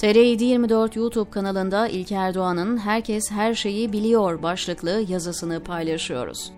TRT 24 YouTube kanalında İlker Erdoğan'ın "Herkes Her Şeyi Biliyor" başlıklı yazısını paylaşıyoruz.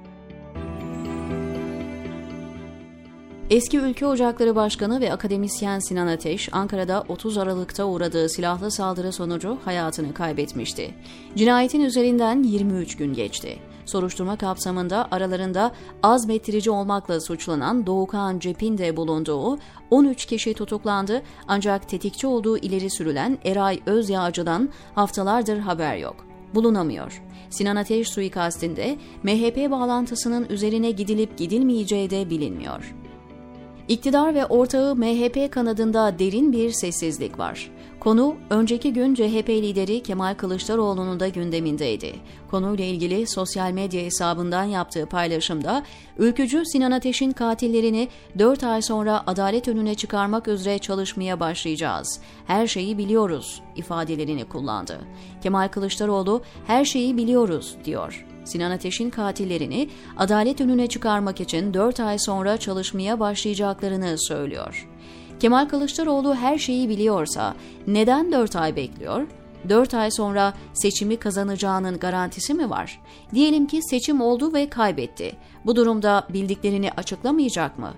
Eski Ülke Ocakları Başkanı ve akademisyen Sinan Ateş, Ankara'da 30 Aralık'ta uğradığı silahlı saldırı sonucu hayatını kaybetmişti. Cinayetin üzerinden 23 gün geçti. Soruşturma kapsamında aralarında azmettirici olmakla suçlanan Doğukan Cep'in de bulunduğu 13 kişi tutuklandı, ancak tetikçi olduğu ileri sürülen Eray Özyağcı'dan haftalardır haber yok. Bulunamıyor. Sinan Ateş suikastinde MHP bağlantısının üzerine gidilip gidilmeyeceği de bilinmiyor. İktidar ve ortağı MHP kanadında derin bir sessizlik var. Konu önceki gün CHP lideri Kemal Kılıçdaroğlu'nun da gündemindeydi. Konuyla ilgili sosyal medya hesabından yaptığı paylaşımda ülkücü Sinan Ateş'in katillerini 4 ay sonra adalet önüne çıkarmak üzere çalışmaya başlayacağız. Her şeyi biliyoruz ifadelerini kullandı. Kemal Kılıçdaroğlu her şeyi biliyoruz diyor. Sinan Ateş'in katillerini adalet önüne çıkarmak için 4 ay sonra çalışmaya başlayacaklarını söylüyor. Kemal Kılıçdaroğlu her şeyi biliyorsa neden 4 ay bekliyor? 4 ay sonra seçimi kazanacağının garantisi mi var? Diyelim ki seçim oldu ve kaybetti. Bu durumda bildiklerini açıklamayacak mı?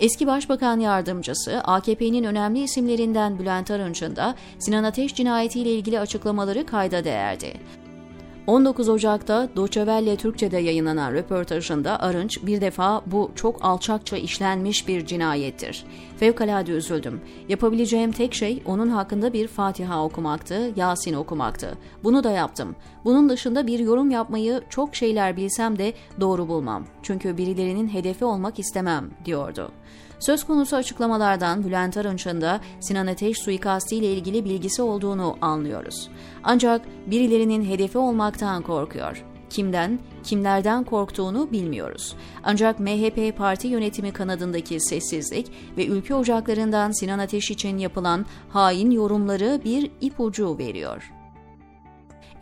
Eski Başbakan Yardımcısı, AKP'nin önemli isimlerinden Bülent Arınç'ın da Sinan Ateş cinayetiyle ilgili açıklamaları kayda değerdi. 19 Ocak'ta Docevelle Türkçe'de yayınlanan röportajında Arınç bir defa "Bu çok alçakça işlenmiş bir cinayettir. Fevkalade üzüldüm. Yapabileceğim tek şey onun hakkında bir Fatiha okumaktı, Yasin okumaktı. Bunu da yaptım. Bunun dışında bir yorum yapmayı çok şeyler bilsem de doğru bulmam. Çünkü birilerinin hedefi olmak istemem" diyordu. Söz konusu açıklamalardan Bülent Arınç'ın da Sinan Ateş suikastı ile ilgili bilgisi olduğunu anlıyoruz. Ancak birilerinin hedefi olmaktan korkuyor. Kimden, kimlerden korktuğunu bilmiyoruz. Ancak MHP parti yönetimi kanadındaki sessizlik ve ülke ocaklarından Sinan Ateş için yapılan hain yorumları bir ipucu veriyor.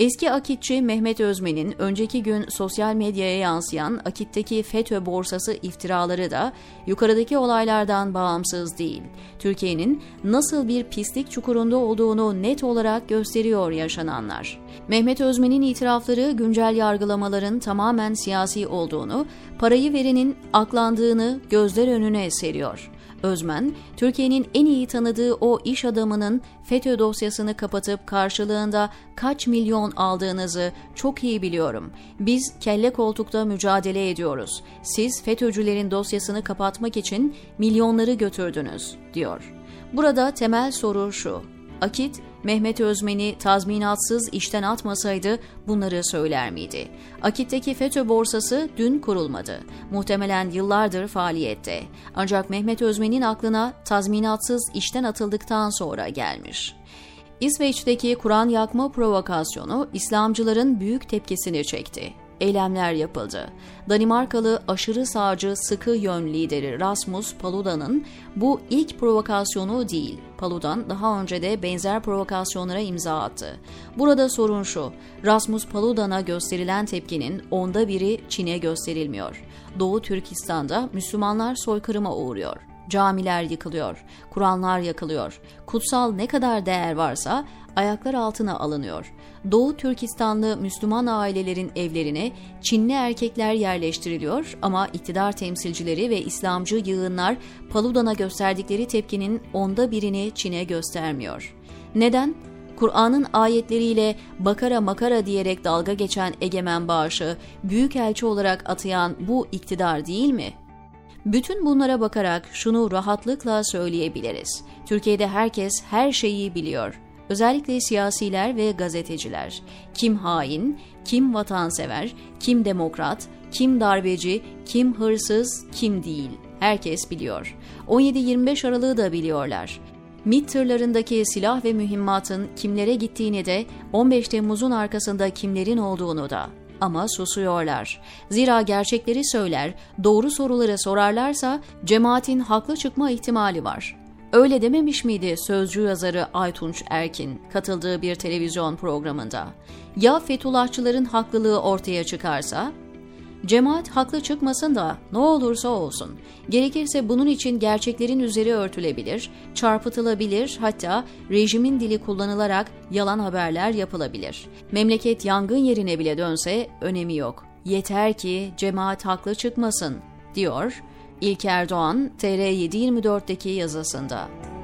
Eski AKİTçi Mehmet Özmen'in önceki gün sosyal medyaya yansıyan AKİT'teki FETÖ borsası iftiraları da yukarıdaki olaylardan bağımsız değil. Türkiye'nin nasıl bir pislik çukurunda olduğunu net olarak gösteriyor yaşananlar. Mehmet Özmen'in itirafları güncel yargılamaların tamamen siyasi olduğunu, parayı verenin aklandığını gözler önüne seriyor. Özmen, Türkiye'nin en iyi tanıdığı o iş adamının FETÖ dosyasını kapatıp karşılığında kaç milyon aldığınızı çok iyi biliyorum. Biz kelle koltukta mücadele ediyoruz. Siz FETÖ'cülerin dosyasını kapatmak için milyonları götürdünüz, diyor. Burada temel soru şu: AKİT, Mehmet Özmen'i tazminatsız işten atmasaydı bunları söyler miydi? AKİT'teki FETÖ borsası dün kurulmadı. Muhtemelen yıllardır faaliyette. Ancak Mehmet Özmen'in aklına tazminatsız işten atıldıktan sonra gelmiş. İsveç'teki Kur'an yakma provokasyonu İslamcıların büyük tepkisini çekti. Eylemler yapıldı. Danimarkalı aşırı sağcı sıkı yön lideri Rasmus Paludan'ın bu ilk provokasyonu değil. Paludan daha önce de benzer provokasyonlara imza attı. Burada sorun şu: Rasmus Paludan'a gösterilen tepkinin 1/10 Çin'e gösterilmiyor. Doğu Türkistan'da Müslümanlar soykırıma uğruyor. Camiler yıkılıyor, Kur'anlar yakılıyor. Kutsal ne kadar değer varsa ayaklar altına alınıyor. Doğu Türkistanlı Müslüman ailelerin evlerine Çinli erkekler yerleştiriliyor ama iktidar temsilcileri ve İslamcı yığınlar Paludan'a gösterdikleri tepkinin 1/10 Çin'e göstermiyor. Neden? Kur'an'ın ayetleriyle bakara makara diyerek dalga geçen Egemen Bağış'ı büyükelçi olarak atayan bu iktidar değil mi? Bütün bunlara bakarak şunu rahatlıkla söyleyebiliriz: Türkiye'de herkes her şeyi biliyor. Özellikle siyasiler ve gazeteciler. Kim hain, kim vatansever, kim demokrat, kim darbeci, kim hırsız, kim değil. Herkes biliyor. 17-25 Aralık'ı da biliyorlar. MİT tırlarındaki silah ve mühimmatın kimlere gittiğini de, 15 Temmuz'un arkasında kimlerin olduğunu da. Ama susuyorlar. Zira gerçekleri söyler, doğru soruları sorarlarsa cemaatin haklı çıkma ihtimali var. Öyle dememiş miydi Sözcü yazarı Aytunç Erkin katıldığı bir televizyon programında? Ya Fethullahçıların haklılığı ortaya çıkarsa? Cemaat haklı çıkmasın da ne olursa olsun. Gerekirse bunun için gerçeklerin üzeri örtülebilir, çarpıtılabilir, hatta rejimin dili kullanılarak yalan haberler yapılabilir. Memleket yangın yerine bile dönse önemi yok. Yeter ki cemaat haklı çıkmasın, diyor İlker Erdoğan TR 724'deki yazısında.